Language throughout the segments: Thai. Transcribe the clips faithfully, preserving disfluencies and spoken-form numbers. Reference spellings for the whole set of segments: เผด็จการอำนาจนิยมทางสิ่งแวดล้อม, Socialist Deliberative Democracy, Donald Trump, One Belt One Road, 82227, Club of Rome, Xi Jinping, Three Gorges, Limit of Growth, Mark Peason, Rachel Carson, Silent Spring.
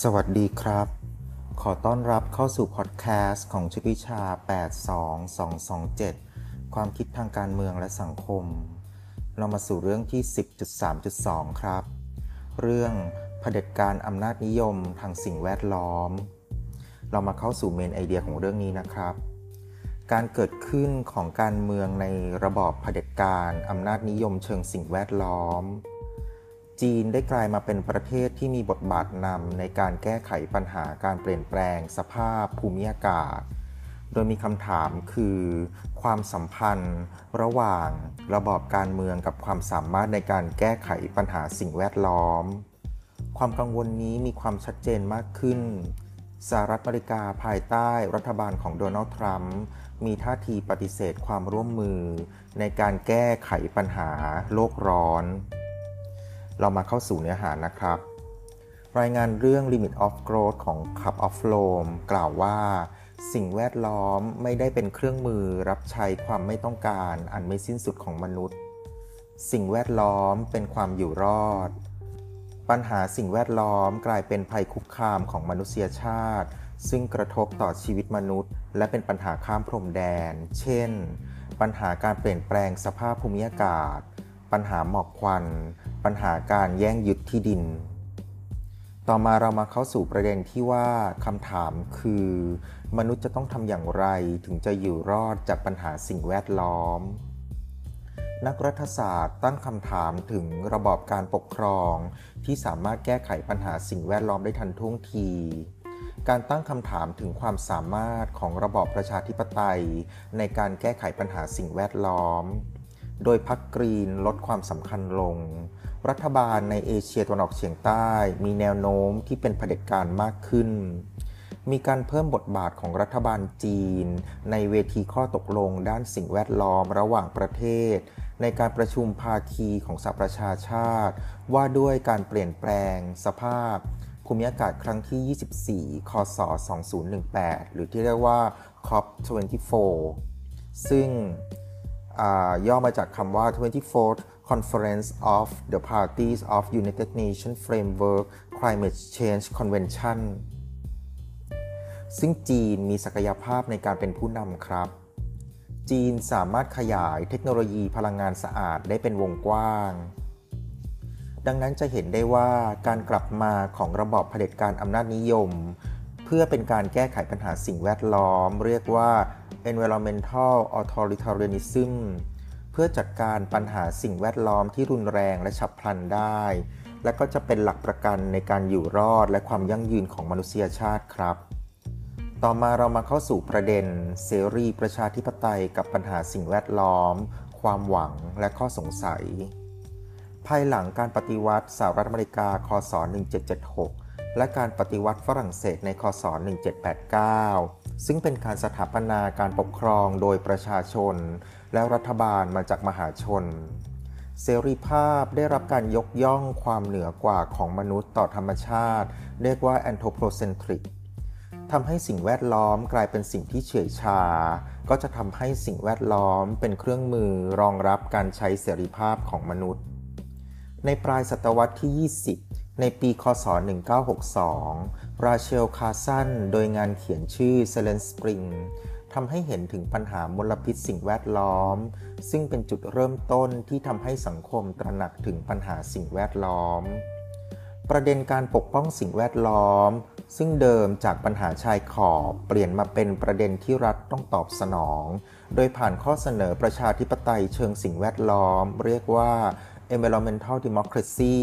สวัสดีครับขอต้อนรับเข้าสู่พอดแคสต์ของชุดวิชาแปด สอง สอง สอง เจ็ดความคิดทางการเมืองและสังคมเรามาสู่เรื่องที่ สิบ จุด สาม จุด สอง ครับเรื่องเผด็จการอำนาจนิยมทางสิ่งแวดล้อมเรามาเข้าสู่เมนไอเดียของเรื่องนี้นะครับการเกิดขึ้นของการเมืองในระบอบเผด็จการอำนาจนิยมเชิงสิ่งแวดล้อมจีนได้กลายมาเป็นประเทศที่มีบทบาทนำในการแก้ไขปัญหาการเปลี่ยนแปลงสภาพภูมิอากาศโดยมีคำถามคือความสัมพันธ์ระหว่างระบอบการเมืองกับความสามารถในการแก้ไขปัญหาสิ่งแวดล้อมความกังวลนี้มีความชัดเจนมากขึ้นสหรัฐอเมริกาภายใต้รัฐบาลของโดนัลด์ทรัมป์มีท่าทีปฏิเสธความร่วมมือในการแก้ไขปัญหาโลกร้อนเรามาเข้าสู่เนื้อหานะครับรายงานเรื่อง Limit of Growth ของ Club of Rome กล่าวว่าสิ่งแวดล้อมไม่ได้เป็นเครื่องมือรับใช้ความไม่ต้องการอันไม่สิ้นสุดของมนุษย์สิ่งแวดล้อมเป็นความอยู่รอดปัญหาสิ่งแวดล้อมกลายเป็นภัยคุกคามของมนุษยชาติซึ่งกระทบต่อชีวิตมนุษย์และเป็นปัญหาข้ามพรมแดนเช่นปัญหาการเปลี่ยนแปลงสภาพภูมิอากาศปัญหาหมอกควันปัญหาการแย่งยึดที่ดินต่อมาเรามาเข้าสู่ประเด็นที่ว่าคำถามคือมนุษย์จะต้องทำอย่างไรถึงจะอยู่รอดจากปัญหาสิ่งแวดล้อมนักรัฐศาสตร์ตั้งคำถามถึงระบอบการปกครองที่สามารถแก้ไขปัญหาสิ่งแวดล้อมได้ทันท่วงทีการตั้งคำถามถึงความสามารถของระบอบประชาธิปไตยในการแก้ไขปัญหาสิ่งแวดล้อมโดยพรรคกรีนลดความสำคัญลงรัฐบาลในเอเชียตะวันออกเฉียงใต้มีแนวโน้มที่เป็นเผด็จการมากขึ้นมีการเพิ่มบทบาทของรัฐบาลจีนในเวทีข้อตกลงด้านสิ่งแวดล้อมระหว่างประเทศในการประชุมภาคีของสหประชาชาติว่าด้วยการเปลี่ยนแปลงสภาพภูมิอากาศครั้งที่ยี่สิบสี่คศสองพันสิบแปดหรือที่เรียกว่า ซี โอ พี ยี่สิบสี่ ซึ่งย่อมาจากคำว่า twenty-fourth Conference of the Parties of United Nations Framework Climate Change Convention ซึ่งจีนมีศักยภาพในการเป็นผู้นำครับจีนสามารถขยายเทคโนโลยีพลังงานสะอาดได้เป็นวงกว้างดังนั้นจะเห็นได้ว่าการกลับมาของระบอบเผด็จการอำนาจนิยมเพื่อเป็นการแก้ไขปัญหาสิ่งแวดล้อมเรียกว่า environmental authoritarianism เพื่อจัดการปัญหาสิ่งแวดล้อมที่รุนแรงและฉับพลันได้และก็จะเป็นหลักประกันในการอยู่รอดและความยั่งยืนของมนุษยชาติครับต่อมาเรามาเข้าสู่ประเด็นเสรีประชาธิปไตยกับปัญหาสิ่งแวดล้อมความหวังและข้อสงสัยภายหลังการปฏิวัติสหรัฐอเมริกาคศหนึ่งพันเจ็ดร้อยเจ็ดสิบหกและการปฏิวัติฝรั่งเศสในคศหนึ่งพันเจ็ดร้อยแปดสิบเก้าซึ่งเป็นการสถาปนาการปกครองโดยประชาชนและรัฐบาลมาจากมหาชนเสรีภาพได้รับการยกย่องความเหนือกว่าของมนุษย์ต่อธรรมชาติเรียกว่า anthropocentricทำให้สิ่งแวดล้อมกลายเป็นสิ่งที่เฉื่อยชาก็จะทำให้สิ่งแวดล้อมเป็นเครื่องมือรองรับการใช้เสรีภาพของมนุษย์ในปลายศตวรรษที่ยี่สิบในปีคศหนึ่งพันเก้าร้อยหกสิบสอง Rachel Carson โดยงานเขียนชื่อ Silent Spring ทำให้เห็นถึงปัญหามลพิษสิ่งแวดล้อมซึ่งเป็นจุดเริ่มต้นที่ทำให้สังคมตระหนักถึงปัญหาสิ่งแวดล้อมประเด็นการปกป้องสิ่งแวดล้อมซึ่งเดิมจากปัญหาชายขอบเปลี่ยนมาเป็นประเด็นที่รัฐต้องตอบสนองโดยผ่านข้อเสนอประชาธิปไตยเชิงสิ่งแวดล้อมเรียกว่า environmental democracy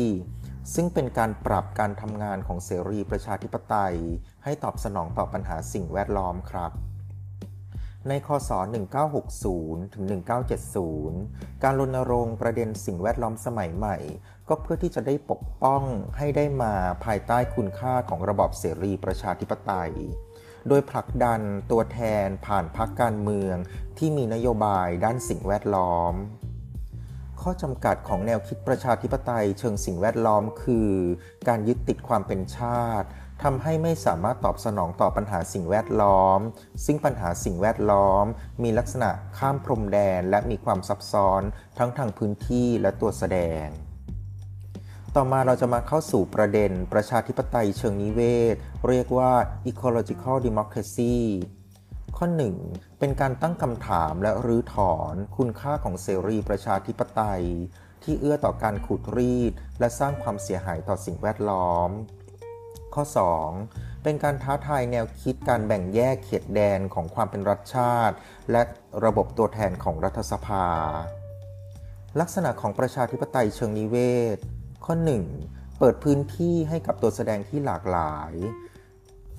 ซึ่งเป็นการปรับการทำงานของเสรีประชาธิปไตยให้ตอบสนองต่อปัญหาสิ่งแวดล้อมครับในคศหนึ่งพันเก้าร้อยหกสิบถึงหนึ่งพันเก้าร้อยเจ็ดสิบการรณรงค์ประเด็นสิ่งแวดล้อมสมัยใหม่ก็เพื่อที่จะได้ปกป้องให้ได้มาภายใต้คุณค่าของระบอบเสรีประชาธิปไตยโดยผลักดันตัวแทนผ่านพรรคการเมืองที่มีนโยบายด้านสิ่งแวดล้อมข้อจำกัดของแนวคิดประชาธิปไตยเชิงสิ่งแวดล้อมคือการยึดติดความเป็นชาติทำให้ไม่สามารถตอบสนองต่อปัญหาสิ่งแวดล้อมซึ่งปัญหาสิ่งแวดล้อมมีลักษณะข้ามพรมแดนและมีความซับซ้อนทั้งทางพื้นที่และตัวแสดง ต่อมาเราจะมาเข้าสู่ประเด็นประชาธิปไตยเชิงนิเวศเรียกว่า Ecological Democracy ข้อ หนึ่ง เป็นการตั้งคำถามและรื้อถอนคุณค่าของเสรีประชาธิปไตยที่เอื้อต่อการขูดรีดและสร้างความเสียหายต่อสิ่งแวดล้อมข้อ สอง เป็นการท้าทายแนวคิดการแบ่งแยกเขตแดนของความเป็นรัฐชาติและระบบตัวแทนของรัฐสภาลักษณะของประชาธิปไตยเชิงนิเวศข้อ หนึ่ง เปิดพื้นที่ให้กับตัวแสดงที่หลากหลาย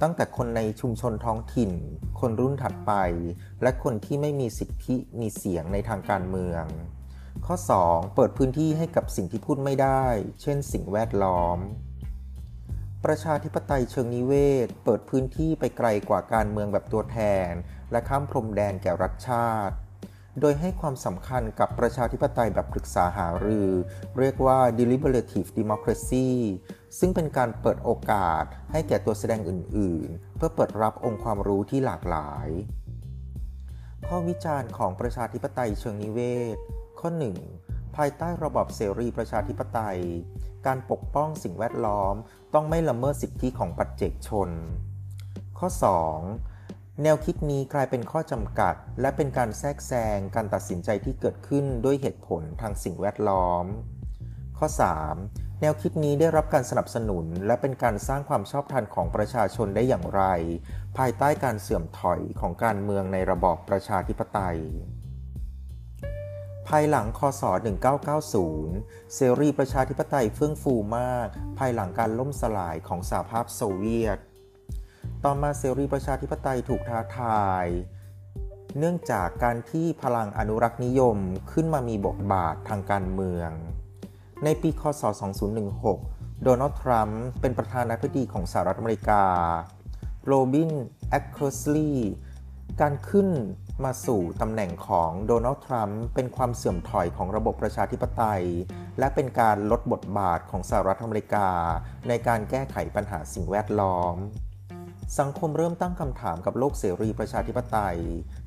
ตั้งแต่คนในชุมชนท้องถิ่นคนรุ่นถัดไปและคนที่ไม่มีสิทธิมีเสียงในทางการเมืองข้อ สอง เปิดพื้นที่ให้กับสิ่งที่พูดไม่ได้เช่นสิ่งแวดล้อมประชาธิปไตยเชิงนิเวศเปิดพื้นที่ไปไกลกว่าการเมืองแบบตัวแทนและข้ามพรมแดนแก่รัฐชาติโดยให้ความสำคัญกับประชาธิปไตยแบบปรึกษาหารือเรียกว่า deliberative democracy ซึ่งเป็นการเปิดโอกาสให้แก่ตัวแสดงอื่นๆเพื่อเปิดรับองค์ความรู้ที่หลากหลายข้อวิจารณ์ของประชาธิปไตยเชิงนิเวศข้อ หนึ่ง ภายใต้ระบอบเสรีประชาธิปไตยการปกป้องสิ่งแวดล้อมต้องไม่ละเมิดสิทธิของปัจเจกชนข้อ สอง แนวคิดนี้กลายเป็นข้อจำกัดและเป็นการแทรกแซงการตัดสินใจที่เกิดขึ้นด้วยเหตุผลทางสิ่งแวดล้อมข้อ สาม แนวคิดนี้ได้รับการสนับสนุนและเป็นการสร้างความชอบธรรมของประชาชนได้อย่างไรภายใต้การเสื่อมถอยของการเมืองในระบอบประชาธิปไตยภายหลังคศหนึ่งเก้าเก้าศูนย์เสรีประชาธิปไตยเฟื่องฟูมากภายหลังการล่มสลายของสหภาพโซเวียตต่อมาเสรีประชาธิปไตยถูกท้าทายเนื่องจากการที่พลังอนุรักษ์นิยมขึ้นมามีบทบาททางการเมืองในปีคศสองพันสิบหกโดนัลด์ทรัมป์เป็นประธานาธิบดีของสหรัฐอเมริกาโรบินแอคเคอร์สลีย์การขึ้นมาสู่ตำแหน่งของโดนัลด์ทรัมป์เป็นความเสื่อมถอยของระบบประชาธิปไตยและเป็นการลดบทบาทของสหรัฐอเมริกาในการแก้ไขปัญหาสิ่งแวดล้อมสังคมเริ่มตั้งคำถามกับโลกเสรีประชาธิปไตย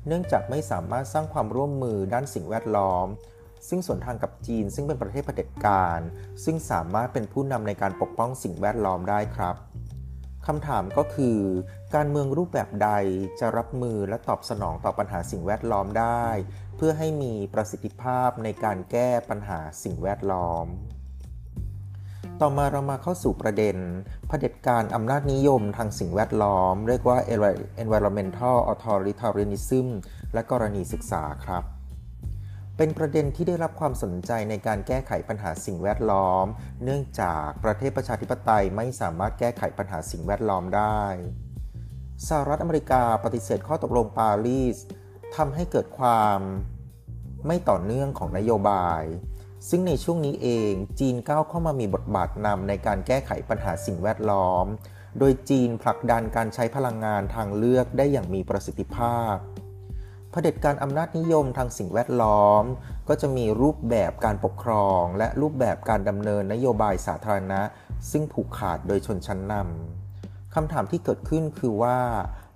เนื่องจากไม่สามารถสร้างความร่วมมือด้านสิ่งแวดล้อมซึ่งสวนทางกับจีนซึ่งเป็นประเทศเผด็จการซึ่งสามารถเป็นผู้นำในการปกป้องสิ่งแวดล้อมได้ครับคำถามก็คือการเมืองรูปแบบใดจะรับมือและตอบสนองต่อปัญหาสิ่งแวดล้อมได้เพื่อให้มีประสิทธิภาพในการแก้ปัญหาสิ่งแวดล้อมต่อมาเรามาเข้าสู่ประเด็นเผด็จการอำนาจนิยมทางสิ่งแวดล้อมเรียกว่า environmental authoritarianism และกรณีศึกษาครับเป็นประเด็นที่ได้รับความสนใจในการแก้ไขปัญหาสิ่งแวดล้อมเนื่องจากประเทศประชาธิปไตยไม่สามารถแก้ไขปัญหาสิ่งแวดล้อมได้สหรัฐอเมริกาปฏิเสธข้อตกลงปารีสทำให้เกิดความไม่ต่อเนื่องของนโยบายซึ่งในช่วงนี้เองจีนก้าวเข้ามามีบทบาทนำในการแก้ไขปัญหาสิ่งแวดล้อมโดยจีนผลักดันการใช้พลังงานทางเลือกได้อย่างมีประสิทธิภาพเผด็จการอำนาจนิยมทางสิ่งแวดล้อมก็จะมีรูปแบบการปกครองและรูปแบบการดำเนินนโยบายสาธารณะซึ่งผูกขาดโดยชนชั้นนำคำถามที่เกิดขึ้นคือว่า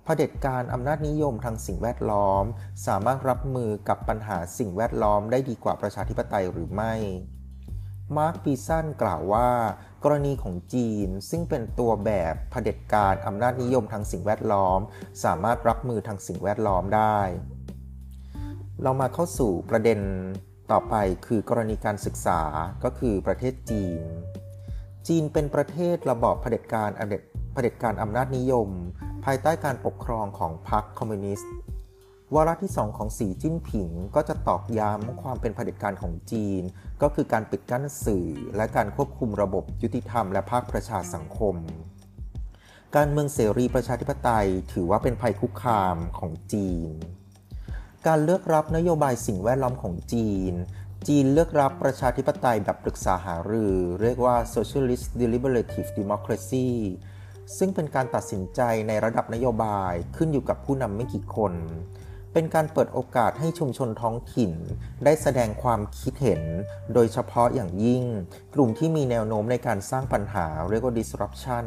เผด็จการอำนาจนิยมทางสิ่งแวดล้อมสามารถรับมือกับปัญหาสิ่งแวดล้อมได้ดีกว่าประชาธิปไตยหรือไม่มาร์ค ปีซันกล่าวว่ากรณีของจีนซึ่งเป็นตัวแบบเผด็จการอำนาจนิยมทางสิ่งแวดล้อมสามารถรับมือทางสิ่งแวดล้อมได้เรามาเข้าสู่ประเด็นต่อไปคือกรณีการศึกษาก็คือประเทศจีนจีนเป็นประเทศระบอบเผด็จการอำนาจเผด็จการอำนาจนิยมภายใต้การปกครองของพรรคคอมมิวนิสต์วาระที่สองของสีจิ้นผิงก็จะตอกย้ำความเป็นเผด็จการของจีนก็คือการปิดกั้นสื่อและการควบคุมระบบยุติธรรมและภาคประชาสังคมการเมืองเสรีประชาธิปไตยถือว่าเป็นภัยคุกคามของจีนการเลือกรับนโยบายสิ่งแวดล้อมของจีนจีนเลือกรับประชาธิปไตยแบบปรึกษาหารือเรียกว่า Socialist Deliberative Democracy ซึ่งเป็นการตัดสินใจในระดับนโยบายขึ้นอยู่กับผู้นำไม่กี่คนเป็นการเปิดโอกาสให้ชุมชนท้องถิ่นได้แสดงความคิดเห็นโดยเฉพาะอย่างยิ่งกลุ่มที่มีแนวโน้มในการสร้างปัญหาเรียกว่า disruption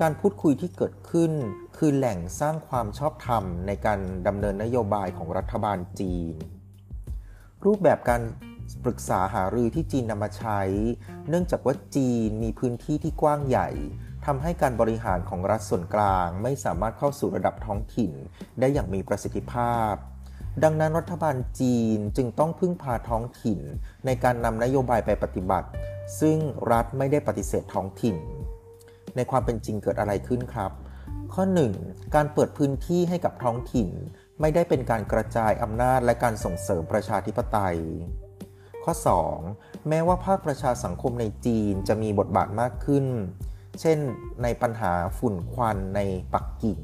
การพูดคุยที่เกิดขึ้นคือแหล่งสร้างความชอบธรรมในการดำเนินนโยบายของรัฐบาลจีนรูปแบบการ ปรึกษาหารือที่จีนนำมาใช้เนื่องจากว่าจีนมีพื้นที่ที่กว้างใหญ่ทำให้การบริหารของรัฐส่วนกลางไม่สามารถเข้าสู่ระดับท้องถิ่นได้อย่างมีประสิทธิภาพดังนั้นรัฐบาลจีนจึงต้องพึ่งพาท้องถิ่นในการนำนโยบายไปปฏิบัติซึ่งรัฐไม่ได้ปฏิเสธท้องถิ่นในความเป็นจริงเกิดอะไรขึ้นครับข้อหนึ่งการเปิดพื้นที่ให้กับท้องถิ่นไม่ได้เป็นการกระจายอำนาจและการส่งเสริมประชาธิปไตยข้อสองแม้ว่าภาคประชาสังคมในจีนจะมีบทบาทมากขึ้นเช่นในปัญหาฝุ่นควันในปักกิ่ง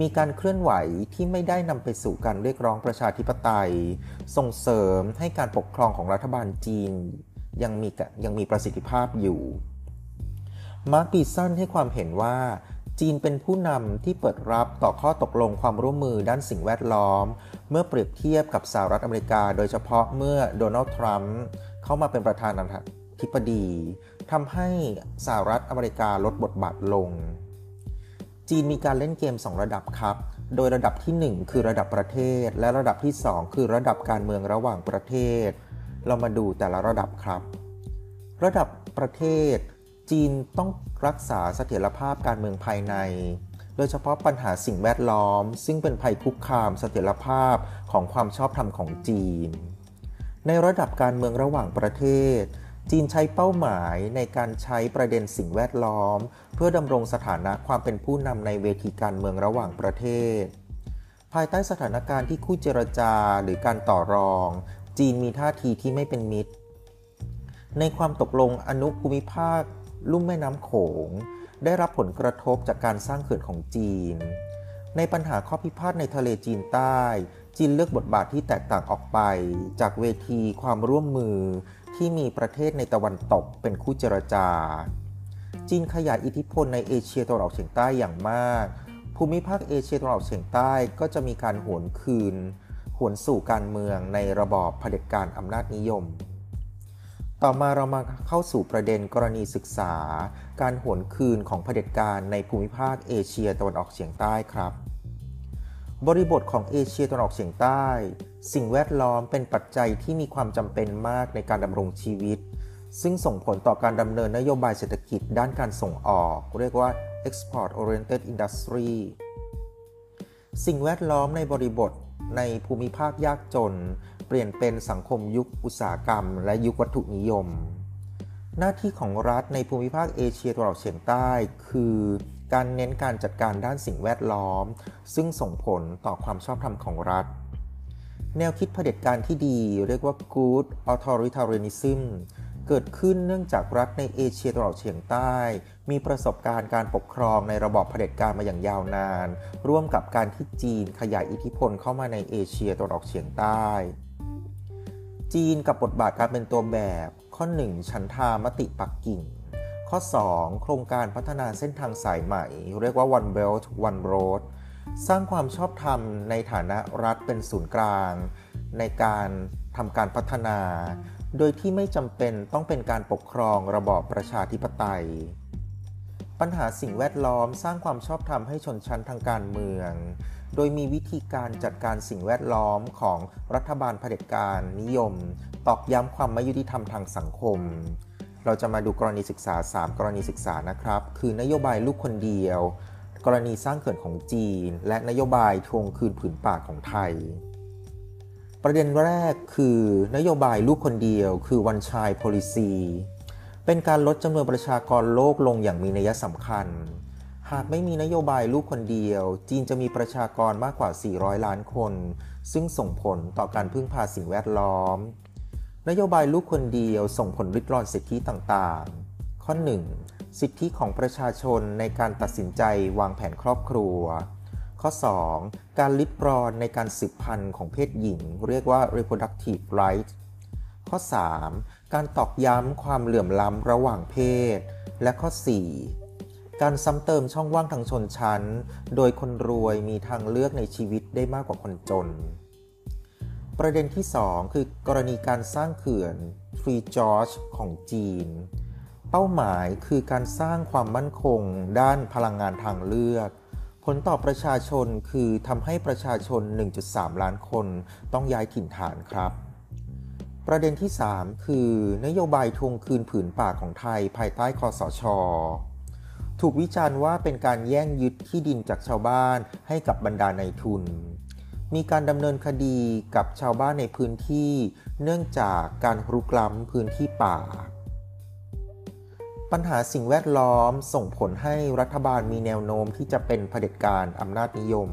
มีการเคลื่อนไหวที่ไม่ได้นำไปสู่การเรียกร้องประชาธิปไตยส่งเสริมให้การปกครองของรัฐบาลจีนยังมียังมีประสิทธิภาพอยู่มาร์ค ปีซันให้ความเห็นว่าจีนเป็นผู้นำที่เปิดรับต่อข้อตกลงความร่วมมือด้านสิ่งแวดล้อมเมื่อเปรียบเทียบกับสหรัฐอเมริกาโดยเฉพาะเมื่อโดนัลด์ทรัมป์เข้ามาเป็นประธานาธิบดีทำให้สหรัฐอเมริกาลดบทบาทลงจีนมีการเล่นเกมสองระดับครับโดยระดับที่หนึ่งคือระดับประเทศและระดับที่สองคือระดับการเมืองระหว่างประเทศเรามาดูแต่ละระดับครับระดับประเทศจีนต้องรักษาเสถียรภาพการเมืองภายในโดยเฉพาะปัญหาสิ่งแวดล้อมซึ่งเป็นภัยคุกคามเสถียรภาพของความชอบธรรมของจีนในระดับการเมืองระหว่างประเทศจีนใช้เป้าหมายในการใช้ประเด็นสิ่งแวดล้อมเพื่อดำรงสถานะความเป็นผู้นำในเวทีการเมืองระหว่างประเทศภายใต้สถานการณ์ที่คู่เจรจาหรือการต่อรองจีนมีท่าทีที่ไม่เป็นมิตรในความตกลงอนุภูมิภาคลุ่มแม่น้ำโขงได้รับผลกระทบจากการสร้างเขื่อนของจีนในปัญหาข้อพิพาทในทะเลจีนใต้จีนเลือกบทบาทที่แตกต่างออกไปจากเวทีความร่วมมือที่มีประเทศในตะวันตกเป็นคู่เจรจาจีนขยายอิทธิพลในเอเชียตะวันออกเฉียงใต้อย่างมากภูมิภาคเอเชียตะวันออกเฉียงใต้ก็จะมีการหวนคืนหวนสู่การเมืองในระบอบเผด็จการอำนาจนิยมต่อมาเรามาเข้าสู่ประเด็นกรณีศึกษาการหวนคืนของเผด็จการในภูมิภาคเอเชียตะวันออกเฉียงใต้ครับบริบทของเอเชียตะวันออกเฉียงใต้สิ่งแวดล้อมเป็นปัจจัยที่มีความจำเป็นมากในการดำรงชีวิตซึ่งส่งผลต่อการดำเนินนโยบายเศรษฐกิจด้านการส่งออกเรียกว่า export oriented industry สิ่งแวดล้อมในบริบทในภูมิภาคยากจนเปลี่ยนเป็นสังคมยุคอุตสาหกรรมและยุควัตถุนิยมหน้าที่ของรัฐในภูมิภาคเอเชียตะวันออกเฉียงใต้คือการเน้นการจัดการด้านสิ่งแวดล้อมซึ่งส่งผลต่อความชอบธรรมของรัฐแนวคิดเผด็จการที่ดีเรียกว่า Good Authoritarianism เกิดขึ้นเนื่องจากรัฐในเอเชียตะวันออกเฉียงใต้มีประสบการณ์การปกครองในระบอบเผด็จการมาอย่างยาวนานร่วมกับการที่จีนขยายอิทธิพลเข้ามาในเอเชียตะวันออกเฉียงใต้จีนกับบทบาทการเป็นตัวแบบข้อหนึ่งฉันทามติปักกิ่งข้อสองโครงการพัฒนาเส้นทางสายใหม่เรียกว่า One Belt One Roadสร้างความชอบธรรมในฐานะรัฐเป็นศูนย์กลางในการทำการพัฒนาโดยที่ไม่จำเป็นต้องเป็นการปกครองระบอบประชาธิปไตยปัญหาสิ่งแวดล้อมสร้างความชอบธรรมให้ชนชั้นทางการเมืองโดยมีวิธีการจัดการสิ่งแวดล้อมของรัฐบาลเผด็จการนิยมตอกย้ำความไม่ยุติธรรมทางสังคมเราจะมาดูกรณีศึกษาสามกรณีศึกษานะครับคือนโยบายลูกคนเดียวกรณีสร้างเขื่อนของจีนและนโยบายทวงคืนผืนป่าของไทยประเด็นแรกคือนโยบายลูกคนเดียวคือ One Child Policy เป็นการลดจำนวนประชากรโลกลงอย่างมีนัยสำคัญหากไม่มีนโยบายลูกคนเดียวจีนจะมีประชากรมากกว่าสี่ร้อยล้านคนซึ่งส่งผลต่อการพึ่งพาสิ่งแวดล้อมนโยบายลูกคนเดียวส่งผลริดรอนสิทธิต่างๆข้อหนึ่งสิทธิของประชาชนในการตัดสินใจวางแผนครอบครัวข้อสองการลิดรอนในการสืบพันธุ์ของเพศหญิงเรียกว่า reproductive rights ข้อสามการตอกย้ำความเหลื่อมล้ำระหว่างเพศและข้อสี่การซ้ำเติมช่องว่างทางชนชั้นโดยคนรวยมีทางเลือกในชีวิตได้มากกว่าคนจนประเด็นที่สองคือกรณีการสร้างเขื่อน Three Gorges ของจีนเป้าหมายคือการสร้างความมั่นคงด้านพลังงานทางเลือกผลต่อประชาชนคือทำให้ประชาชน หนึ่งจุดสาม ล้านคนต้องย้ายถิ่นฐานครับ ประเด็นที่สามคือนโยบายทวงคืนผืนป่าของไทยภายใต้คสช.ถูกวิจารณ์ว่าเป็นการแย่งยึดที่ดินจากชาวบ้านให้กับบรรดานายทุนมีการดำเนินคดีกับชาวบ้านในพื้นที่เนื่องจากการรุกล้ำพื้นที่ป่าปัญหาสิ่งแวดล้อมส่งผลให้รัฐบาลมีแนวโน้มที่จะเป็นเผด็จการอำนาจนิยม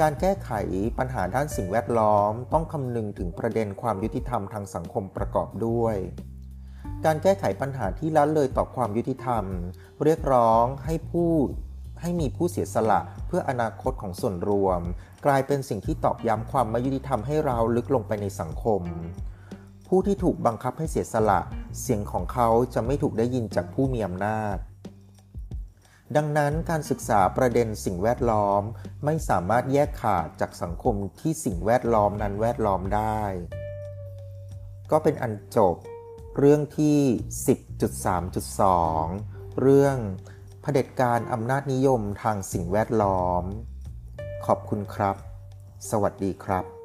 การแก้ไขปัญหาด้านสิ่งแวดล้อมต้องคำนึงถึงประเด็นความยุติธรรมทางสังคมประกอบด้วยการแก้ไขปัญหาที่ละเลยต่อความยุติธรรมเรียกร้องให้ผู้ให้มีผู้เสียสละเพื่ออนาคตของส่วนรวมกลายเป็นสิ่งที่ตอกย้ำความไม่ยุติธรรมให้เราลึกลงไปในสังคมผู้ที่ถูกบังคับให้เสียสละเสียงของเขาจะไม่ถูกได้ยินจากผู้มีอำนาจดังนั้นการศึกษาประเด็นสิ่งแวดล้อมไม่สามารถแยกขาดจากสังคมที่สิ่งแวดล้อมนั้นแวดล้อมได้ก็เป็นอันจบเรื่องที่ สิบจุดสามจุดสอง เรื่องเผด็จการอำนาจนิยมทางสิ่งแวดล้อมขอบคุณครับสวัสดีครับ